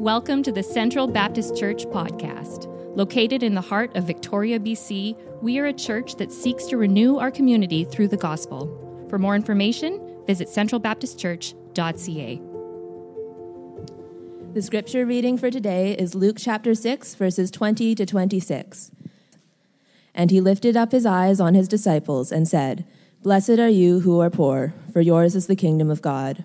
Welcome to the Central Baptist Church podcast. Located in the heart of Victoria, BC, we are a church that seeks to renew our community through the gospel. For more information, visit centralbaptistchurch.ca. The scripture reading for today is Luke chapter 6, verses 20 to 26. And he lifted up his eyes on his disciples and said, "Blessed are you who are poor, for yours is the kingdom of God.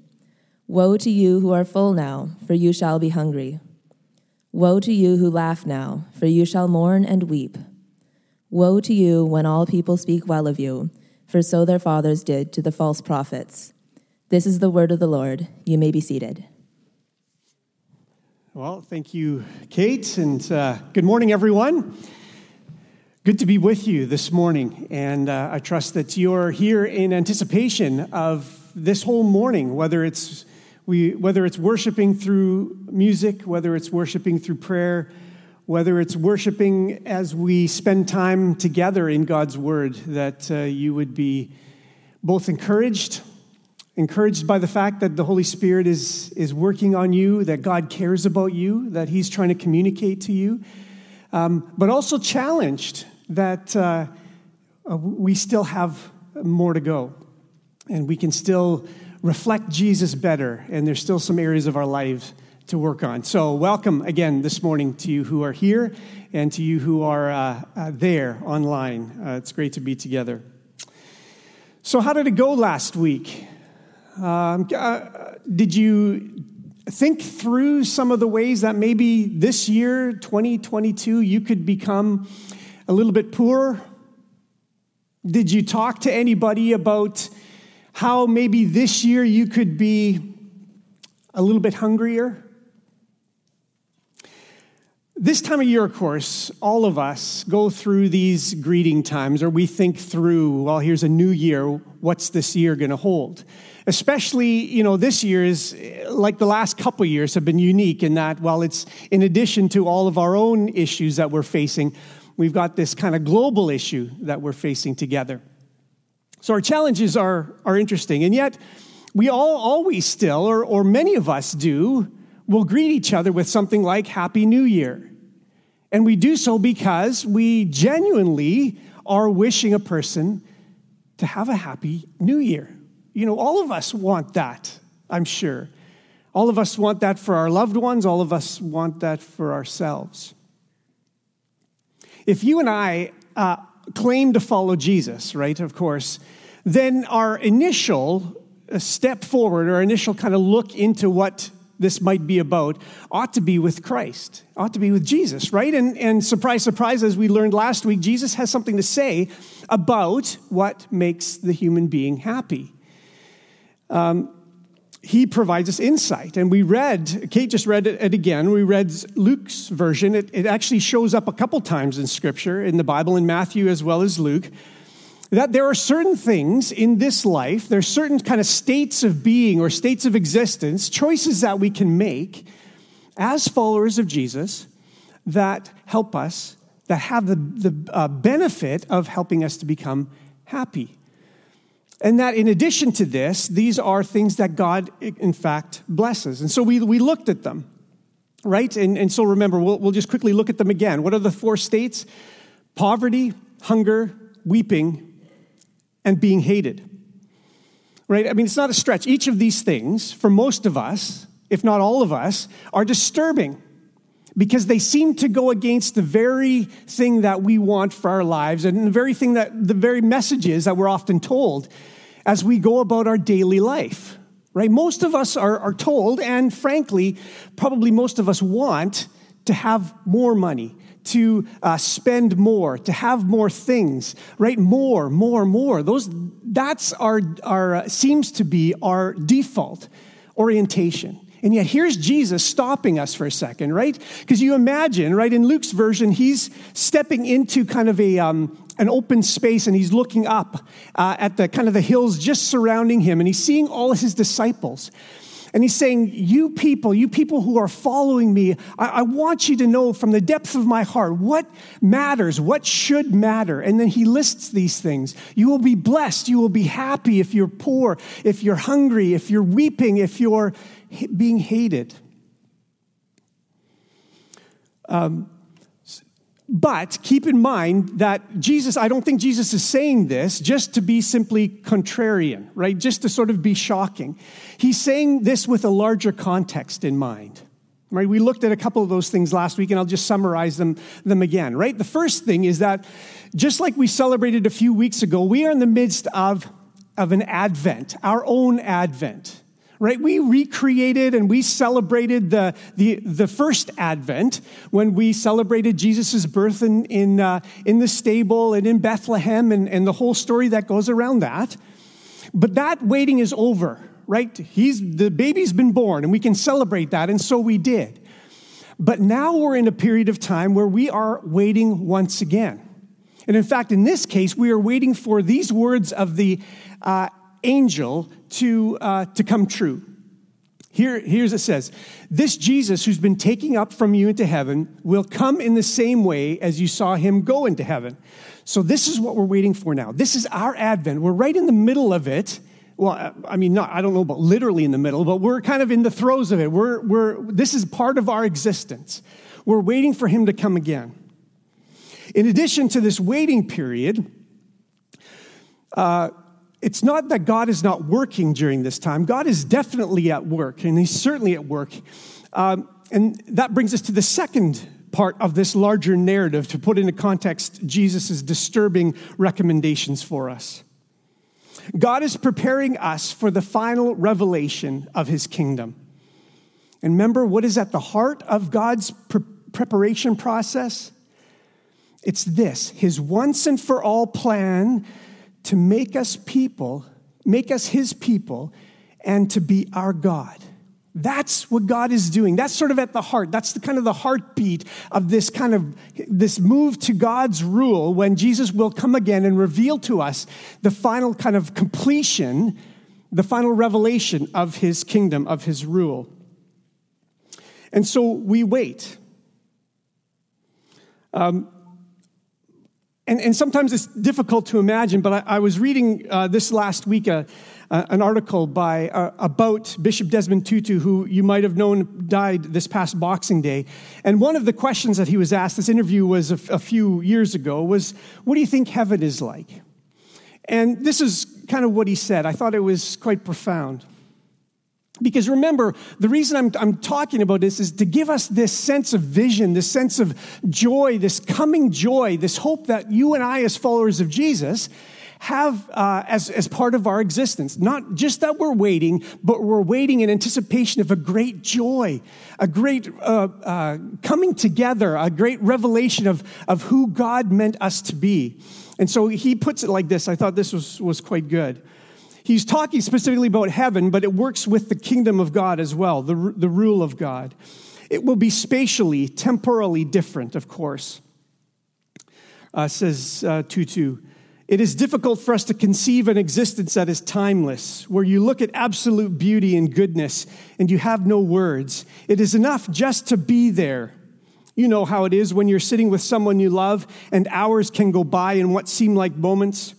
Woe to you who are full now, for you shall be hungry. Woe to you who laugh now, for you shall mourn and weep. Woe to you when all people speak well of you, for so their fathers did to the false prophets." This is the word of the Lord. You may be seated. Well, thank you, Kate, and good morning, everyone. Good to be with you this morning, and I trust that you're here in anticipation of this whole morning, whether it's worshiping through music, whether it's worshiping through prayer, whether it's worshiping as we spend time together in God's Word, that you would be both encouraged by the fact that the Holy Spirit is working on you, that God cares about you, that He's trying to communicate to you, but also challenged that we still have more to go, and we can still reflect Jesus better, and there's still some areas of our lives to work on. So welcome again this morning to you who are here and to you who are there online. It's great to be together. So how did it go last week? Did you think through some of the ways that maybe this year, 2022, you could become a little bit poorer? Did you talk to anybody about how maybe this year you could be a little bit hungrier? This time of year, of course, all of us go through these greeting times, or we think through, well, here's a new year, what's this year going to hold? Especially, this year is, like the last couple years, have been unique in that while it's in addition to all of our own issues that we're facing, we've got this kind of global issue that we're facing together. So our challenges are interesting, and yet we all always still, or many of us do, will greet each other with something like Happy New Year. And we do so because we genuinely are wishing a person to have a Happy New Year. All of us want that, I'm sure. All of us want that for our loved ones. All of us want that for ourselves. If you and I claim to follow Jesus, right, of course, then our initial step forward, our initial kind of look into what this might be about, ought to be with Christ, ought to be with Jesus, right? And surprise, surprise, as we learned last week, Jesus has something to say about what makes the human being happy. He provides us insight, and Kate just read it again, we read Luke's version. It actually shows up a couple times in Scripture, in the Bible, in Matthew as well as Luke, that there are certain things in this life, there are certain kind of states of being or states of existence, choices that we can make as followers of Jesus that help us, that have the benefit of helping us to become happy. And that in addition to this, these are things that God, in fact, blesses. And so we looked at them, right? And so remember, we'll just quickly look at them again. What are the four states? Poverty, hunger, weeping, and being hated, right? I mean, it's not a stretch. Each of these things, for most of us, if not all of us, are disturbing because they seem to go against the very thing that we want for our lives and the very messages that we're often told as we go about our daily life, right? Most of us are told, and frankly, probably most of us want to have more money, to spend more, to have more things, right? More. That's seems to be our default orientation. And yet here's Jesus stopping us for a second, right? Because you imagine, right, in Luke's version, he's stepping into kind of a an open space, and he's looking up at the kind of the hills just surrounding him, and he's seeing all of his disciples. And he's saying, you people who are following me, I want you to know from the depth of my heart what matters, what should matter. And then he lists these things. You will be blessed. You will be happy if you're poor, if you're hungry, if you're weeping, if you're being hated. But keep in mind that Jesus, I don't think Jesus is saying this just to be simply contrarian, right? Just to sort of be shocking. He's saying this with a larger context in mind, right? We looked at a couple of those things last week, and I'll just summarize them again, right? The first thing is that just like we celebrated a few weeks ago, we are in the midst of an Advent, our own Advent, right? We recreated and we celebrated the first Advent when we celebrated Jesus' birth in the stable and in Bethlehem and the whole story that goes around that. But that waiting is over, right? The baby's been born, and we can celebrate that, and so we did. But now we're in a period of time where we are waiting once again. And in fact, in this case, we are waiting for these words of the angel to come true. Here's it says, this Jesus who's been taken up from you into heaven will come in the same way as you saw him go into heaven. So this is what we're waiting for now. This is our Advent. We're right in the middle of it. Well, I mean, I don't know about literally in the middle, but we're kind of in the throes of it. This is part of our existence. We're waiting for him to come again. In addition to this waiting period, it's not that God is not working during this time. God is definitely at work, and he's certainly at work. And that brings us to the second part of this larger narrative to put into context Jesus' disturbing recommendations for us. God is preparing us for the final revelation of his kingdom. And remember, what is at the heart of God's preparation process? It's this, his once and for all plan to make us his people, and to be our God. That's what God is doing. That's sort of at the heart. That's the kind of the heartbeat of this move to God's rule when Jesus will come again and reveal to us the final kind of completion, the final revelation of his kingdom, of his rule. And so we wait. And sometimes it's difficult to imagine, but I was reading this last week an article about Bishop Desmond Tutu, who you might have known died this past Boxing Day. And one of the questions that he was asked, this interview was a few years ago, was, what do you think heaven is like? And this is kind of what he said. I thought it was quite profound. Because remember, the reason I'm talking about this is to give us this sense of vision, this sense of joy, this coming joy, this hope that you and I as followers of Jesus have as part of our existence. Not just that we're waiting, but we're waiting in anticipation of a great joy, a great coming together, a great revelation of who God meant us to be. And so he puts it like this. I thought this was quite good. He's talking specifically about heaven, but it works with the kingdom of God as well, the rule of God. It will be spatially, temporally different, of course, says Tutu. It is difficult for us to conceive an existence that is timeless, where you look at absolute beauty and goodness, and you have no words. It is enough just to be there. You know how it is when you're sitting with someone you love, and hours can go by in what seem like moments.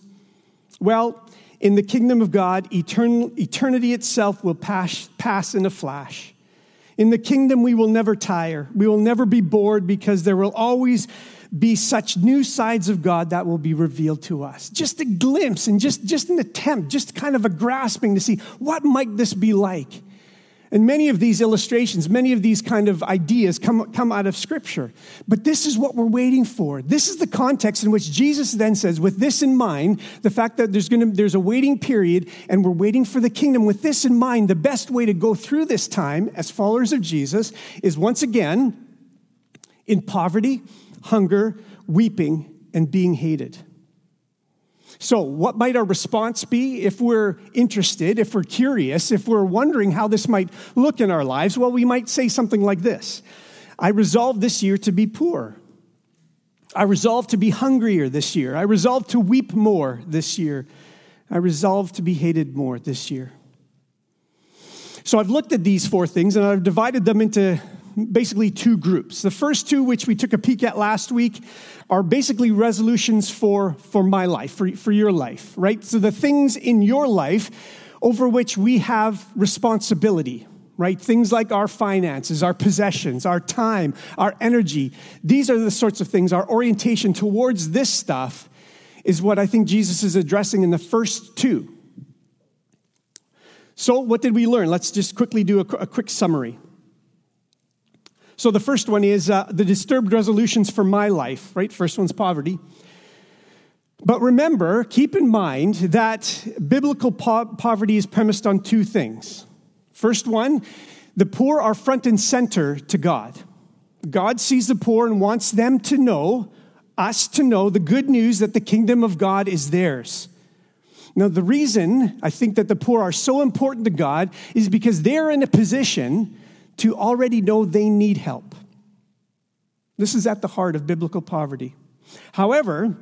Well, in the kingdom of God, eternity itself will pass in a flash. In the kingdom, we will never tire. We will never be bored because there will always be such new sides of God that will be revealed to us. Just a glimpse and just an attempt, just kind of a grasping to see what might this be like. And many of these illustrations, many of these kind of ideas come out of Scripture. But this is what we're waiting for. This is the context in which Jesus then says, with this in mind, the fact that there's a waiting period and we're waiting for the kingdom. With this in mind, the best way to go through this time as followers of Jesus is once again in poverty, hunger, weeping, and being hated. So what might our response be if we're interested, if we're curious, if we're wondering how this might look in our lives? Well, we might say something like this. I resolved this year to be poor. I resolved to be hungrier this year. I resolved to weep more this year. I resolved to be hated more this year. So I've looked at these four things and I've divided them into basically two groups. The first two, which we took a peek at last week, are basically resolutions for my life, for your life, right? So the things in your life over which we have responsibility, right? Things like our finances, our possessions, our time, our energy. These are the sorts of things. Our orientation towards this stuff is what I think Jesus is addressing in the first two. So what did we learn? Let's just quickly do a quick summary. So the first one is the disturbed resolutions for my life, right? First one's poverty. But remember, keep in mind that biblical poverty is premised on two things. First one, the poor are front and center to God. God sees the poor and wants them to know, us to know, the good news that the kingdom of God is theirs. Now, the reason I think that the poor are so important to God is because they're in a position to already know they need help. This is at the heart of biblical poverty. However,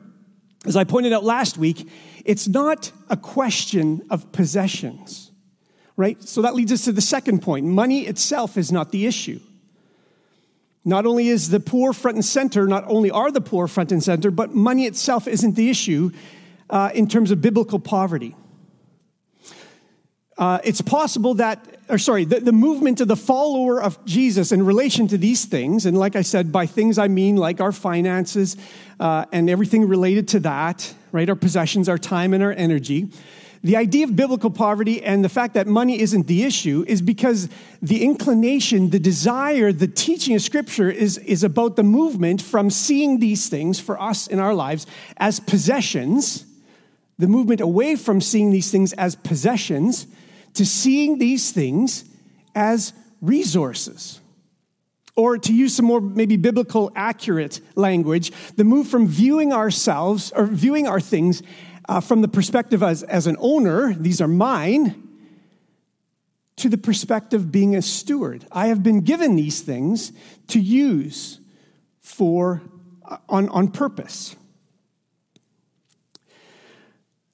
as I pointed out last week, it's not a question of possessions, right? So that leads us to the second point. Money itself is not the issue. Not only is the poor front and center, not only are the poor front and center, but money itself isn't the issue in terms of biblical poverty. It's possible that, the movement of the follower of Jesus in relation to these things, and like I said, by things I mean like our finances and everything related to that, right? Our possessions, our time, and our energy. The idea of biblical poverty and the fact that money isn't the issue is because the inclination, the desire, the teaching of Scripture is about the movement from seeing these things for us in our lives as possessions, the movement away from seeing these things as possessions to seeing these things as resources. Or to use some more maybe biblical accurate language, the move from viewing ourselves or viewing our things from the perspective as an owner, these are mine, to the perspective of being a steward. I have been given these things to use for on purpose.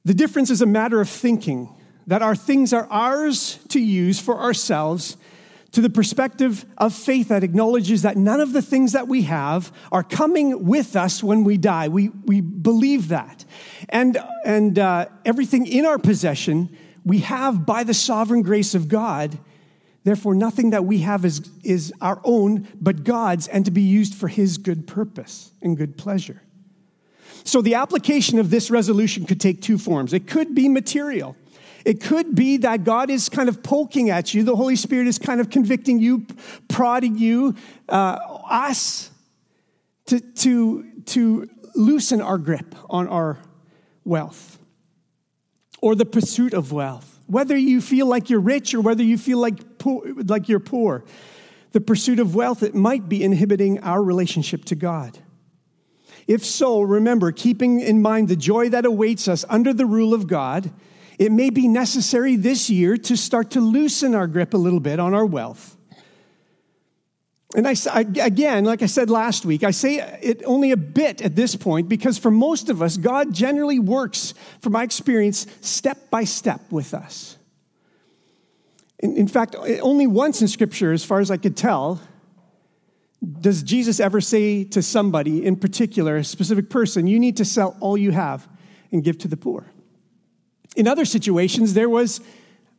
The difference is a matter of thinking, that our things are ours to use for ourselves to the perspective of faith that acknowledges that none of the things that we have are coming with us when we die. We believe that. And everything in our possession we have by the sovereign grace of God. Therefore, nothing that we have is our own but God's and to be used for his good purpose and good pleasure. So the application of this resolution could take two forms. It could be material. It could be that God is kind of poking at you. The Holy Spirit is kind of convicting you, prodding you, us, to loosen our grip on our wealth or the pursuit of wealth. Whether you feel like you're rich or whether you feel like you're poor, the pursuit of wealth, it might be inhibiting our relationship to God. If so, remember, keeping in mind the joy that awaits us under the rule of God, it may be necessary this year to start to loosen our grip a little bit on our wealth. And again, like I said last week, I say it only a bit at this point because for most of us, God generally works, from my experience, step by step with us. In fact, only once in Scripture, as far as I could tell, does Jesus ever say to somebody in particular, a specific person, you need to sell all you have and give to the poor. In other situations, there was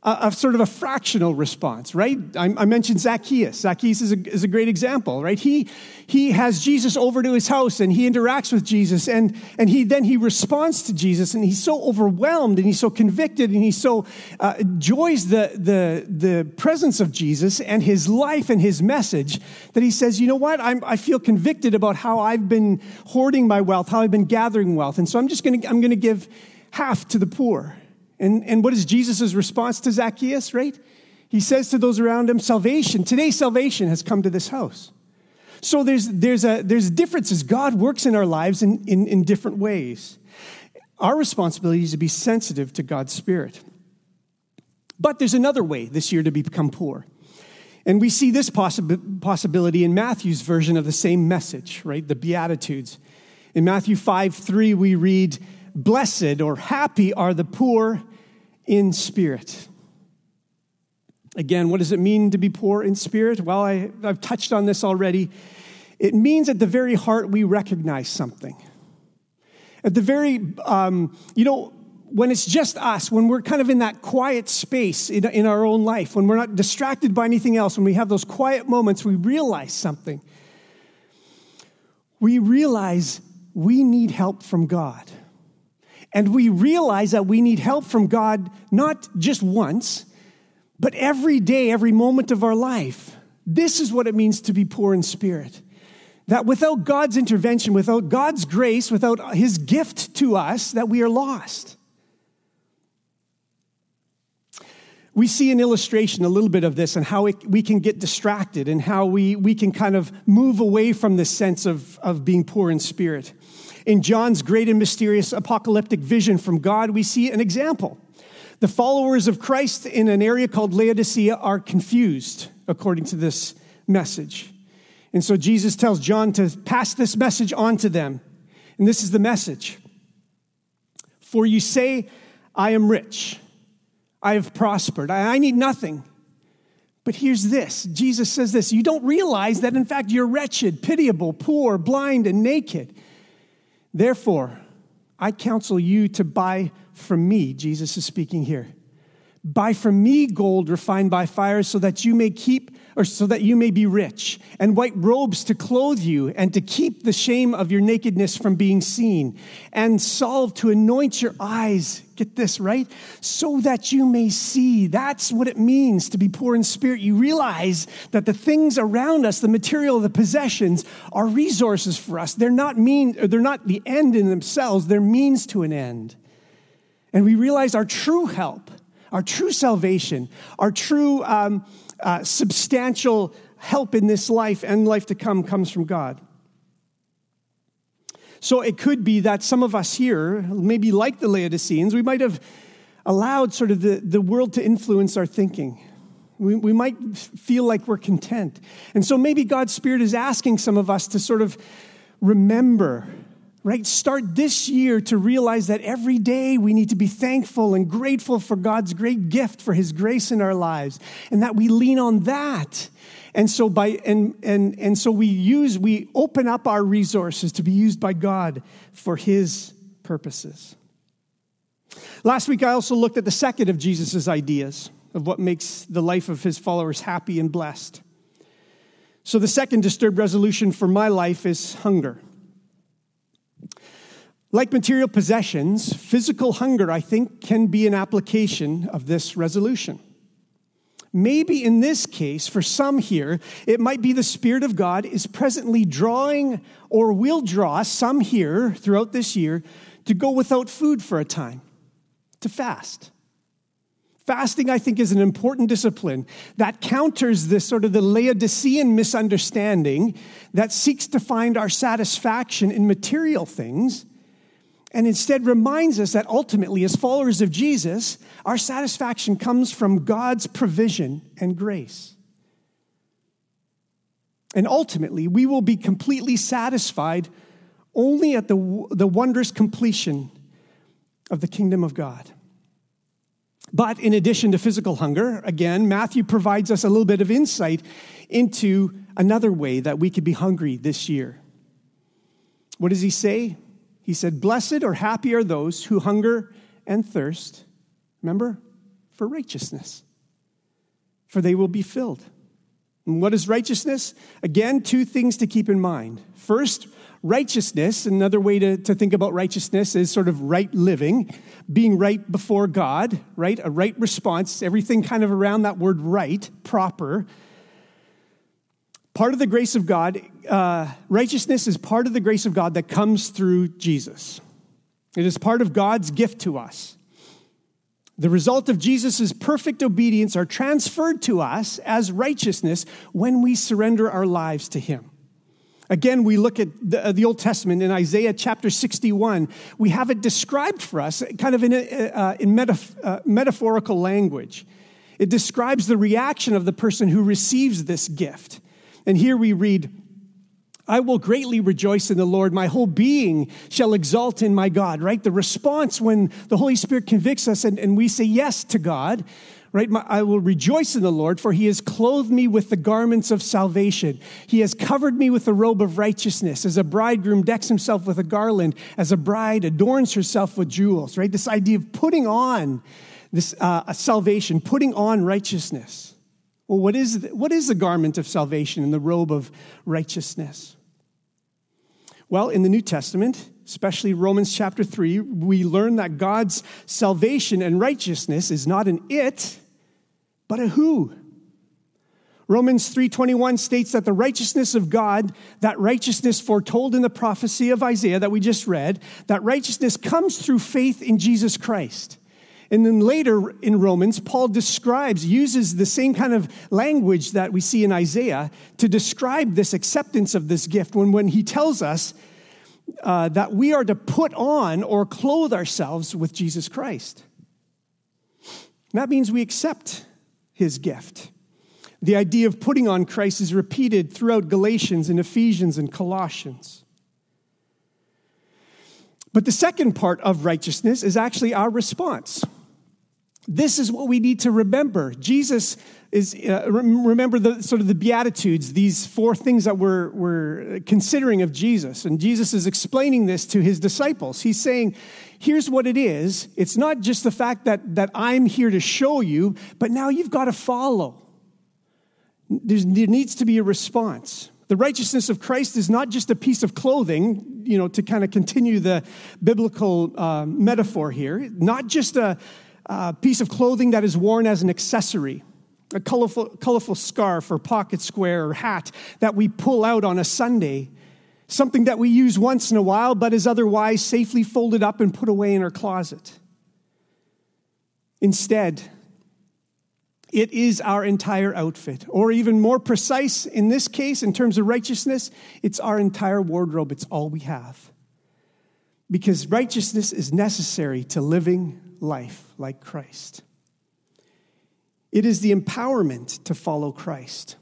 a sort of a fractional response, right? I mentioned Zacchaeus. Zacchaeus is a great example, right? He has Jesus over to his house and he interacts with Jesus and he responds to Jesus and he's so overwhelmed and he's so convicted and he so enjoys the presence of Jesus and his life and his message that he says, you know what? I feel convicted about how I've been hoarding my wealth, how I've been gathering wealth, and so I'm gonna give half to the poor. And what is Jesus' response to Zacchaeus, right? He says to those around him, salvation, today salvation has come to this house. So there's differences. God works in our lives in different ways. Our responsibility is to be sensitive to God's Spirit. But there's another way this year to become poor. And we see this possibility in Matthew's version of the same message, right? The Beatitudes. In Matthew 5:3, we read, "Blessed or happy are the poor in spirit." Again, what does it mean to be poor in spirit? Well, I've touched on this already. It means at the very heart we recognize something. At the very, when it's just us, when we're kind of in that quiet space in our own life, when we're not distracted by anything else, when we have those quiet moments, we realize something. We realize we need help from God. And we realize that we need help from God not just once, but every day, every moment of our life. This is what it means to be poor in spirit. That without God's intervention, without God's grace, without his gift to us, that we are lost. We see an illustration, a little bit of this, and how we can get distracted and how we can kind of move away from this sense of being poor in spirit. In John's great and mysterious apocalyptic vision from God, we see an example. The followers of Christ in an area called Laodicea are confused, according to this message. And so Jesus tells John to pass this message on to them. And this is the message. "For you say, I am rich. I have prospered. I need nothing." But here's this. Jesus says this. "You don't realize that, in fact, you're wretched, pitiable, poor, blind, and naked. Therefore, I counsel you to buy from me." Jesus is speaking here. "Buy from me gold refined by fire so that you may be rich, and white robes to clothe you and to keep the shame of your nakedness from being seen, and salve to anoint your eyes," get this, right? "So that you may see." That's what it means to be poor in spirit. You realize that the things around us, the material, the possessions, are resources for us. They're not the end in themselves, they're means to an end. And we realize our true help, our true salvation, our true substantial help in this life and life to come comes from God. So it could be that some of us here, maybe like the Laodiceans, we might have allowed sort of the world to influence our thinking. We might feel like we're content. And so maybe God's Spirit is asking some of us to sort of remember, right? Start this year to realize that every day we need to be thankful and grateful for God's great gift, for his grace in our lives, and that we lean on that. And so we open up our resources to be used by God for his purposes. Last week I also looked at the second of Jesus' ideas of what makes the life of his followers happy and blessed. So the second disturbed resolution for my life is hunger. Like material possessions, physical hunger, I think, can be an application of this resolution. Maybe in this case, for some here, it might be the Spirit of God is presently drawing or will draw some here throughout this year to go without food for a time, to fast. Fasting, I think, is an important discipline that counters this sort of the Laodicean misunderstanding that seeks to find our satisfaction in material things, and instead reminds us that ultimately, as followers of Jesus, our satisfaction comes from God's provision and grace. And ultimately, we will be completely satisfied only at the wondrous completion of the kingdom of God. But in addition to physical hunger, again, Matthew provides us a little bit of insight into another way that we could be hungry this year. What does he say? He said, "Blessed or happy are those who hunger and thirst," remember, "for righteousness, for they will be filled." And what is righteousness? Again, two things to keep in mind. First, righteousness, another way to think about righteousness is sort of right living, being right before God, right? A right response, everything kind of around that word right, proper. Part of the grace of God, righteousness is part of the grace of God that comes through Jesus. It is part of God's gift to us. The result of Jesus' perfect obedience are transferred to us as righteousness when we surrender our lives to him. Again, we look at the Old Testament in Isaiah chapter 61. We have it described for us kind of in metaphorical language. It describes the reaction of the person who receives this gift. And here we read, I will greatly rejoice in the Lord. My whole being shall exalt in my God, right? The response when the Holy Spirit convicts us and we say yes to God, right? I will rejoice in the Lord, for he has clothed me with the garments of salvation. He has covered me with the robe of righteousness. As a bridegroom decks himself with a garland, as a bride adorns herself with jewels, right? This idea of putting on this salvation, putting on righteousness. Well, what is the garment of salvation and the robe of righteousness? Well, in the New Testament, especially Romans chapter 3, we learn that God's salvation and righteousness is not an it, but a who. Romans 3:21 states that the righteousness of God, that righteousness foretold in the prophecy of Isaiah that we just read, that righteousness comes through faith in Jesus Christ. And then later in Romans, Paul uses the same kind of language that we see in Isaiah to describe this acceptance of this gift when he tells us that we are to put on or clothe ourselves with Jesus Christ. And that means we accept his gift. The idea of putting on Christ is repeated throughout Galatians and Ephesians and Colossians. But the second part of righteousness is actually our response. This is what we need to remember. Jesus is, remember the sort of the Beatitudes, these four things that we're considering of Jesus. And Jesus is explaining this to his disciples. He's saying, here's what it is. It's not just the fact that I'm here to show you, but now you've got to follow. There needs to be a response. The righteousness of Christ is not just a piece of clothing, you know, to kind of continue the biblical metaphor here, not just a piece of clothing that is worn as an accessory, a colorful scarf or pocket square or hat that we pull out on a Sunday, something that we use once in a while but is otherwise safely folded up and put away in our closet. Instead, it is our entire outfit, or even more precise in this case, in terms of righteousness, it's our entire wardrobe. It's all we have. Because righteousness is necessary to living life like Christ. It is the empowerment to follow Christ.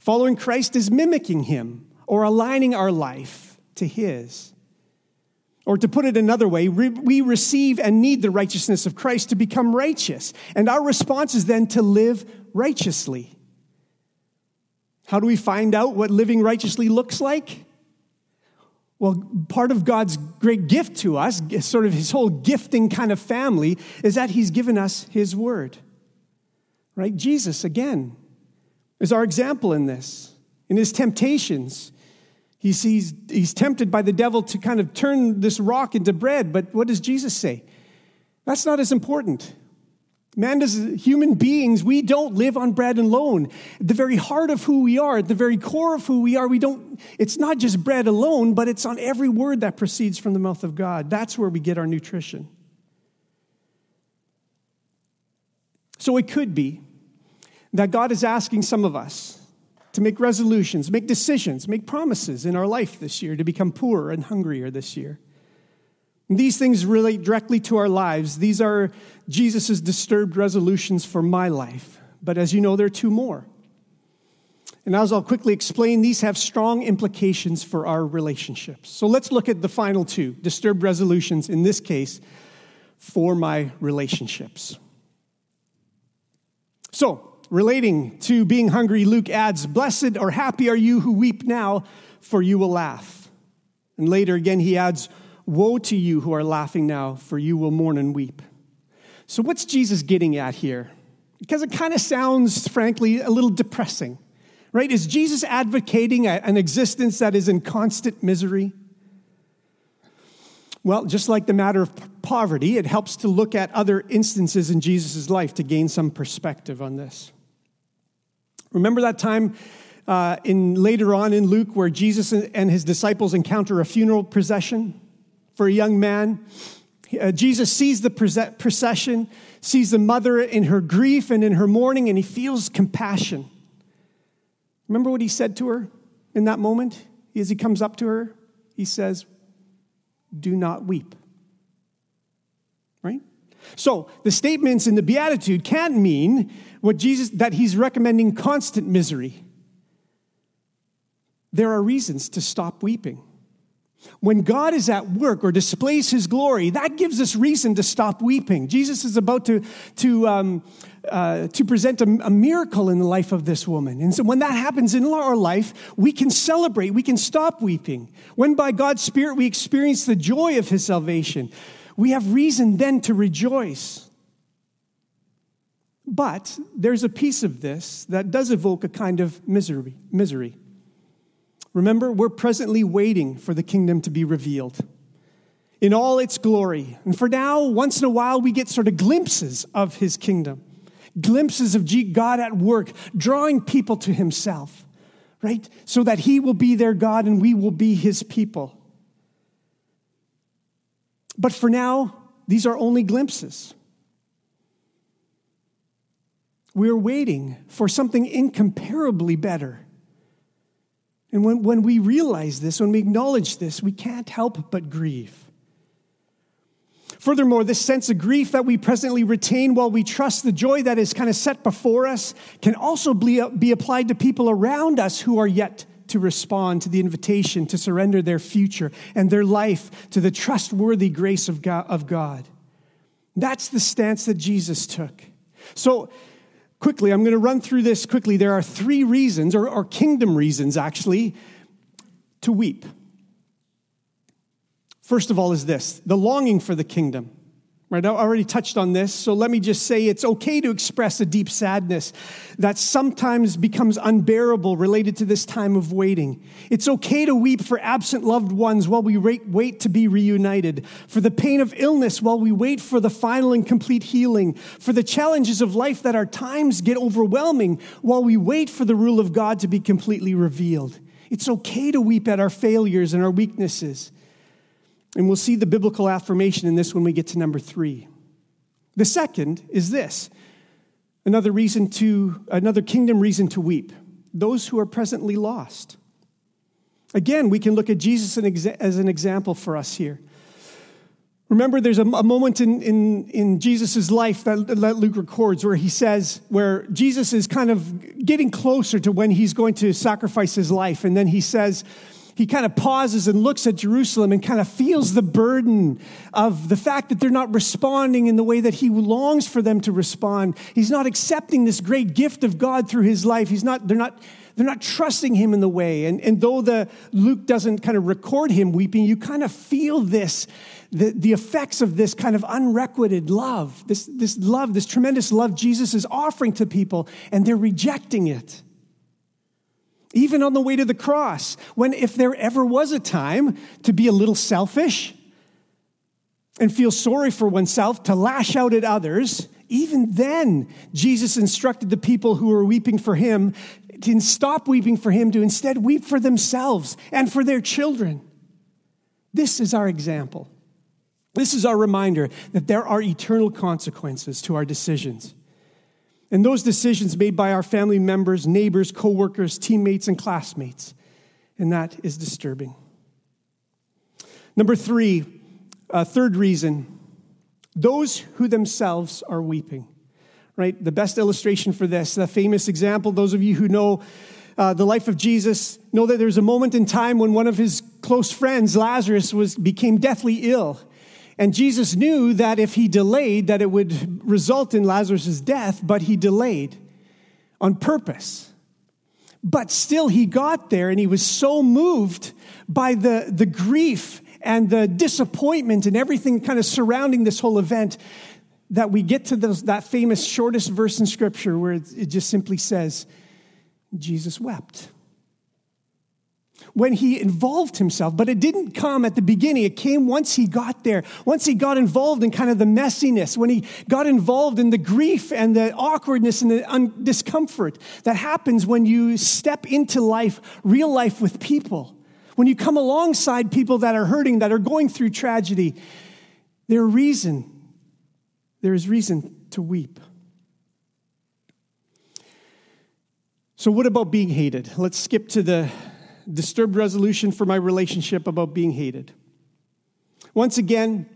Following Christ is mimicking him or aligning our life to his. Or to put it another way, we receive and need the righteousness of Christ to become righteous. And our response is then to live righteously. How do we find out what living righteously looks like? Well, part of God's great gift to us, sort of his whole gifting kind of family, is that he's given us his word. Right? Jesus, again, is our example in this. In his temptations, he's tempted by the devil to kind of turn this rock into bread. But what does Jesus say? That's not as important. Man, as human beings, we don't live on bread alone. At the very heart of who we are, at the very core of who we are, it's not just bread alone, but it's on every word that proceeds from the mouth of God. That's where we get our nutrition. So it could be that God is asking some of us to make resolutions, make decisions, make promises in our life this year to become poorer and hungrier this year. And these things relate directly to our lives. These are Jesus' disturbed resolutions for my life. But as you know, there are two more. And as I'll quickly explain, these have strong implications for our relationships. So let's look at the final two, disturbed resolutions, in this case, for my relationships. So, relating to being hungry, Luke adds, blessed or happy are you who weep now, for you will laugh. And later again, he adds, woe to you who are laughing now, for you will mourn and weep. So what's Jesus getting at here? Because it kind of sounds, frankly, a little depressing, right? Is Jesus advocating an existence that is in constant misery? Well, just like the matter of poverty, it helps to look at other instances in Jesus' life to gain some perspective on this. Remember that time later on in Luke where Jesus and his disciples encounter a funeral procession for a young man? Jesus sees the procession, sees the mother in her grief and in her mourning, and he feels compassion. Remember what he said to her? in that moment, as he comes up to her, he says, "Do not weep." Right? So the statements in the Beatitude can mean what Jesus, that he's recommending constant misery. There are reasons to stop weeping. When God is at work or displays his glory, that gives us reason to stop weeping. Jesus is about to present a miracle in the life of this woman. And so when that happens in our life, we can celebrate, we can stop weeping. When by God's Spirit we experience the joy of his salvation, we have reason then to rejoice. But there's a piece of this that does evoke a kind of misery. Remember, we're presently waiting for the kingdom to be revealed in all its glory. And for now, once in a while, we get sort of glimpses of his kingdom, glimpses of God at work, drawing people to himself, right? So that he will be their God and we will be his people. But for now, these are only glimpses. We're waiting for something incomparably better. And when we realize this, when we acknowledge this, we can't help but grieve. Furthermore, this sense of grief that we presently retain while we trust the joy that is kind of set before us can also be applied to people around us who are yet to respond to the invitation to surrender their future and their life to the trustworthy grace of God. That's the stance that Jesus took. So, quickly, I'm going to run through this quickly. There are three reasons, or kingdom reasons actually, to weep. First of all is this, the longing for the kingdom. Right? I already touched on this, so let me just say it's okay to express a deep sadness that sometimes becomes unbearable related to this time of waiting. It's okay to weep for absent loved ones while we wait to be reunited, for the pain of illness while we wait for the final and complete healing, for the challenges of life that our times get overwhelming while we wait for the rule of God to be completely revealed. It's okay to weep at our failures and our weaknesses. And we'll see the biblical affirmation in this when we get to number 3. The second is this, another kingdom reason to weep, those who are presently lost. Again, we can look at Jesus as an example for us here. Remember, there's a moment in Jesus' life that Luke records where Jesus is kind of getting closer to when he's going to sacrifice his life. And then he says, he kind of pauses and looks at Jerusalem and kind of feels the burden of the fact that they're not responding in the way that he longs for them to respond. He's not accepting this great gift of God through his life. They're not trusting him in the way. And though Luke doesn't kind of record him weeping, you kind of feel this, the effects of this kind of unrequited love, this tremendous love Jesus is offering to people, and they're rejecting it. Even on the way to the cross, when if there ever was a time to be a little selfish and feel sorry for oneself, to lash out at others, even then, Jesus instructed the people who were weeping for him to stop weeping for him, to instead weep for themselves and for their children. This is our example. This is our reminder that there are eternal consequences to our decisions. And those decisions made by our family members, neighbors, coworkers, teammates, and classmates. And that is disturbing. Number 3, third reason, those who themselves are weeping, right? The best illustration for this, the famous example, those of you who know the life of Jesus know that there's a moment in time when one of his close friends, Lazarus, became deathly ill. And Jesus knew that if he delayed, that it would result in Lazarus' death, but he delayed on purpose. But still he got there, and he was so moved by the grief and the disappointment and everything kind of surrounding this whole event that we get to that famous shortest verse in Scripture where it just simply says, Jesus wept. When he involved himself, but it didn't come at the beginning. It came once he got there, once he got involved in kind of the messiness, when he got involved in the grief and the awkwardness and the discomfort that happens when you step into life, real life with people. When you come alongside people that are hurting, that are going through tragedy, there is reason to weep. So what about being hated? Let's skip to the disturbed resolution for my relationship about being hated. Once again,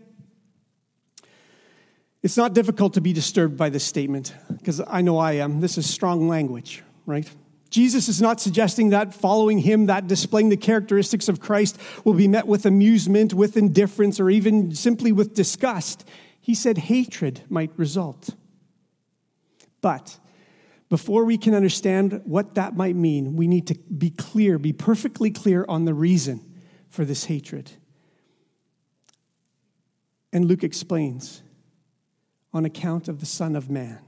it's not difficult to be disturbed by this statement, because I know I am. This is strong language, right? Jesus is not suggesting that following him, that displaying the characteristics of Christ, will be met with amusement, with indifference, or even simply with disgust. He said hatred might result. But before we can understand what that might mean, we need to be clear, be perfectly clear on the reason for this hatred. And Luke explains, on account of the Son of Man.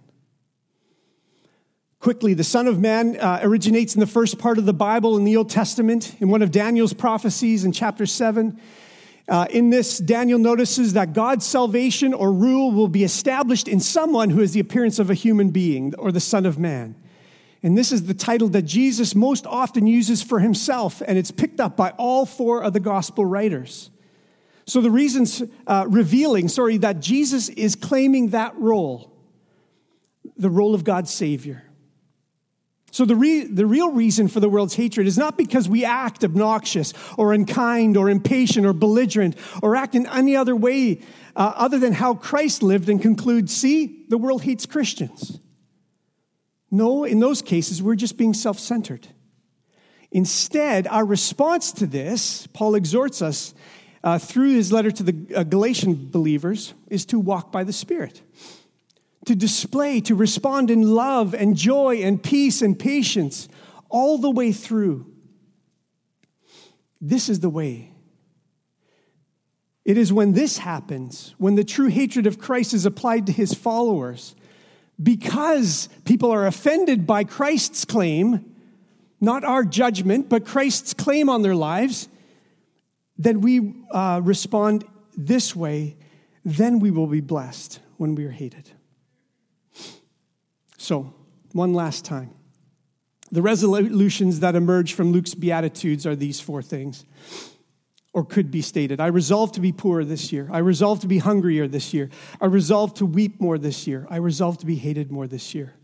Quickly, the Son of Man originates in the first part of the Bible in the Old Testament, in one of Daniel's prophecies in chapter 7. In this, Daniel notices that God's salvation or rule will be established in someone who has the appearance of a human being, or the Son of Man. And this is the title that Jesus most often uses for himself, and it's picked up by all four of the gospel writers. So the reasons that Jesus is claiming that role, the role of God's Savior. So the real reason for the world's hatred is not because we act obnoxious or unkind or impatient or belligerent or act in any other way other than how Christ lived and conclude, see, the world hates Christians. No, in those cases, we're just being self-centered. Instead, our response to this, Paul exhorts us through his letter to the Galatian believers, is to walk by the Spirit. To display, to respond in love and joy and peace and patience all the way through. This is the way. It is when this happens, when the true hatred of Christ is applied to his followers, because people are offended by Christ's claim, not our judgment, but Christ's claim on their lives, then we respond this way, then we will be blessed when we are hated. So, one last time. The resolutions that emerge from Luke's Beatitudes are these four things, or could be stated. I resolve to be poor this year. I resolve to be hungrier this year. I resolve to weep more this year. I resolve to be hated more this year.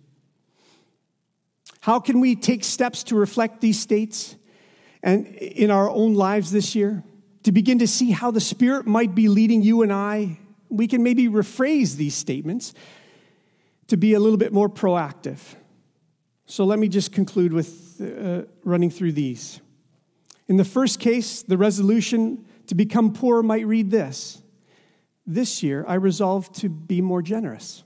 How can we take steps to reflect these states and in our own lives this year? To begin to see how the Spirit might be leading you and I, we can maybe rephrase these statements to be a little bit more proactive. So let me just conclude with running through these. In the first case, the resolution to become poor might read this: this year, I resolve to be more generous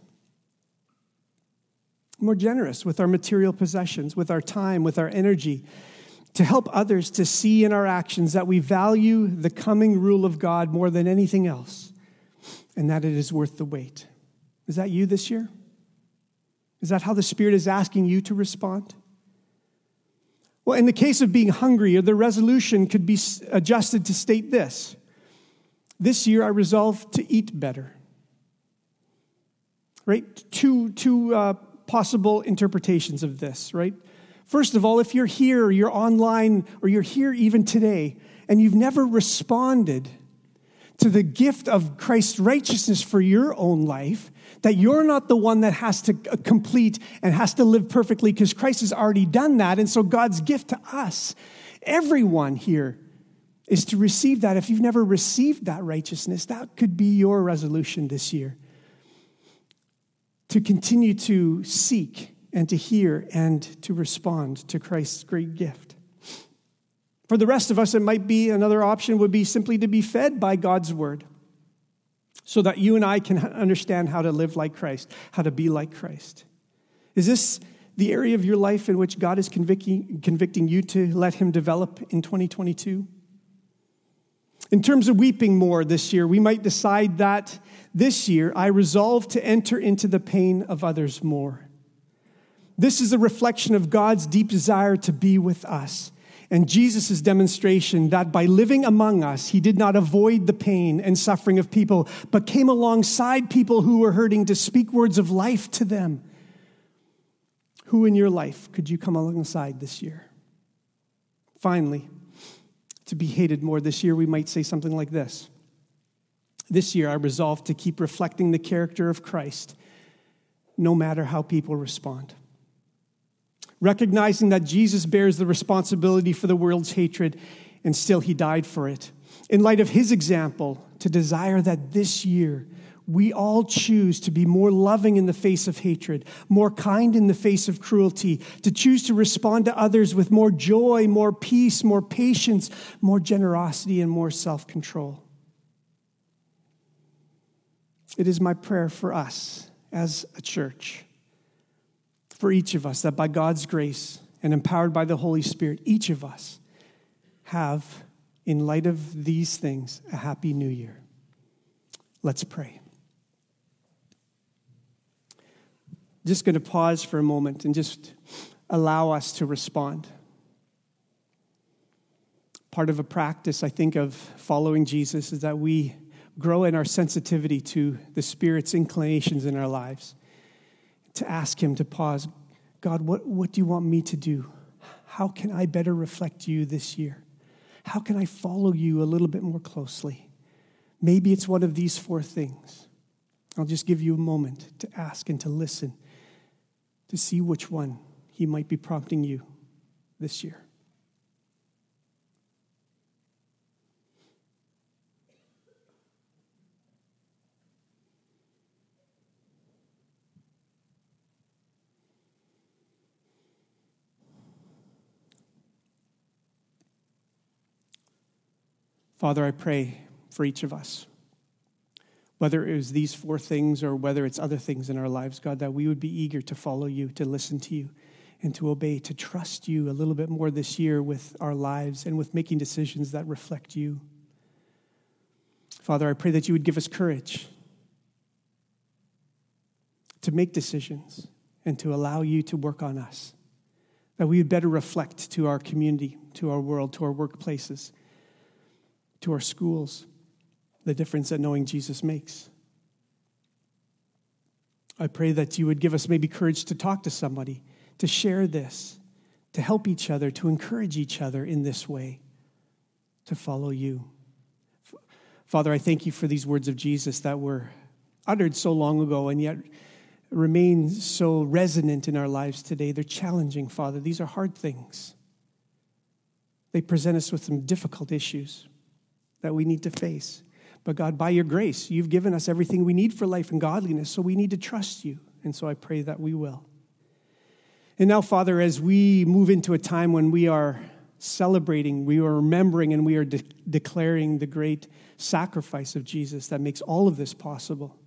with our material possessions, with our time, with our energy, to help others to see in our actions that we value the coming rule of God more than anything else, and that it is worth the wait. Is that you this year? Is that how the Spirit is asking you to respond? Well, in the case of being hungry, the resolution could be adjusted to state this: this year I resolve to eat better. Right? Two possible interpretations of this, right? First of all, if you're here, or you're online, or you're here even today, and you've never responded to the gift of Christ's righteousness for your own life, that you're not the one that has to complete and has to live perfectly, because Christ has already done that. And so God's gift to us, everyone here, is to receive that. If you've never received that righteousness, that could be your resolution this year. To continue to seek and to hear and to respond to Christ's great gift. For the rest of us, it might be another option would be simply to be fed by God's word, so that you and I can understand how to live like Christ, how to be like Christ. Is this the area of your life in which God is convicting you to let him develop in 2022? In terms of weeping more this year, we might decide that this year I resolve to enter into the pain of others more. This is a reflection of God's deep desire to be with us, and Jesus' demonstration that by living among us, he did not avoid the pain and suffering of people, but came alongside people who were hurting to speak words of life to them. Who in your life could you come alongside this year? Finally, to be hated more this year, we might say something like this: this year, I resolve to keep reflecting the character of Christ, no matter how people respond. recognizing that Jesus bears the responsibility for the world's hatred, and still he died for it. In light of his example, to desire that this year we all choose to be more loving in the face of hatred, more kind in the face of cruelty, to choose to respond to others with more joy, more peace, more patience, more generosity, and more self-control. It is my prayer for us as a church, for each of us, that by God's grace and empowered by the Holy Spirit, each of us have, in light of these things, a happy new year. Let's pray. Just going to pause for a moment and just allow us to respond. Part of a practice, I think, of following Jesus is that we grow in our sensitivity to the Spirit's inclinations in our lives. To ask him to pause, God, what do you want me to do? How can I better reflect you this year? How can I follow you a little bit more closely? Maybe it's one of these four things. I'll just give you a moment to ask and to listen, to see which one he might be prompting you this year. Father, I pray for each of us, whether it was these four things or whether it's other things in our lives, God, that we would be eager to follow you, to listen to you, and to obey, to trust you a little bit more this year with our lives and with making decisions that reflect you. Father, I pray that you would give us courage to make decisions and to allow you to work on us, that we would better reflect to our community, to our world, to our workplaces, to our schools, the difference that knowing Jesus makes. I pray that you would give us maybe courage to talk to somebody, to share this, to help each other, to encourage each other in this way, to follow you. Father, I thank you for these words of Jesus that were uttered so long ago and yet remain so resonant in our lives today. They're challenging, Father. These are hard things. They present us with some difficult issues that we need to face. But God, by your grace, you've given us everything we need for life and godliness, so we need to trust you. And so I pray that we will. And now, Father, as we move into a time when we are celebrating, we are remembering, and we are declaring the great sacrifice of Jesus that makes all of this possible,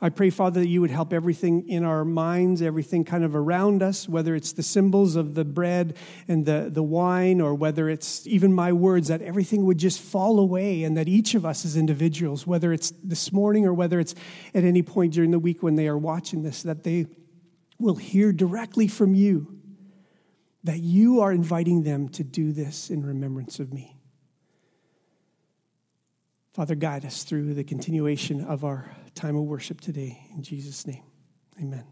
I pray, Father, that you would help everything in our minds, everything kind of around us, whether it's the symbols of the bread and the wine, or whether it's even my words, that everything would just fall away, and that each of us as individuals, whether it's this morning or whether it's at any point during the week when they are watching this, that they will hear directly from you, that you are inviting them to do this in remembrance of me. Father, guide us through the continuation of our time of worship today. In Jesus' name, amen.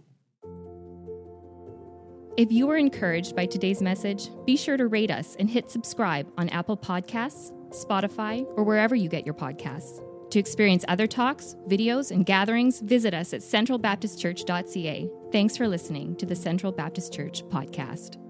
If you were encouraged by today's message, be sure to rate us and hit subscribe on Apple Podcasts, Spotify, or wherever you get your podcasts. To experience other talks, videos, and gatherings, visit us at centralbaptistchurch.ca. Thanks for listening to the Central Baptist Church podcast.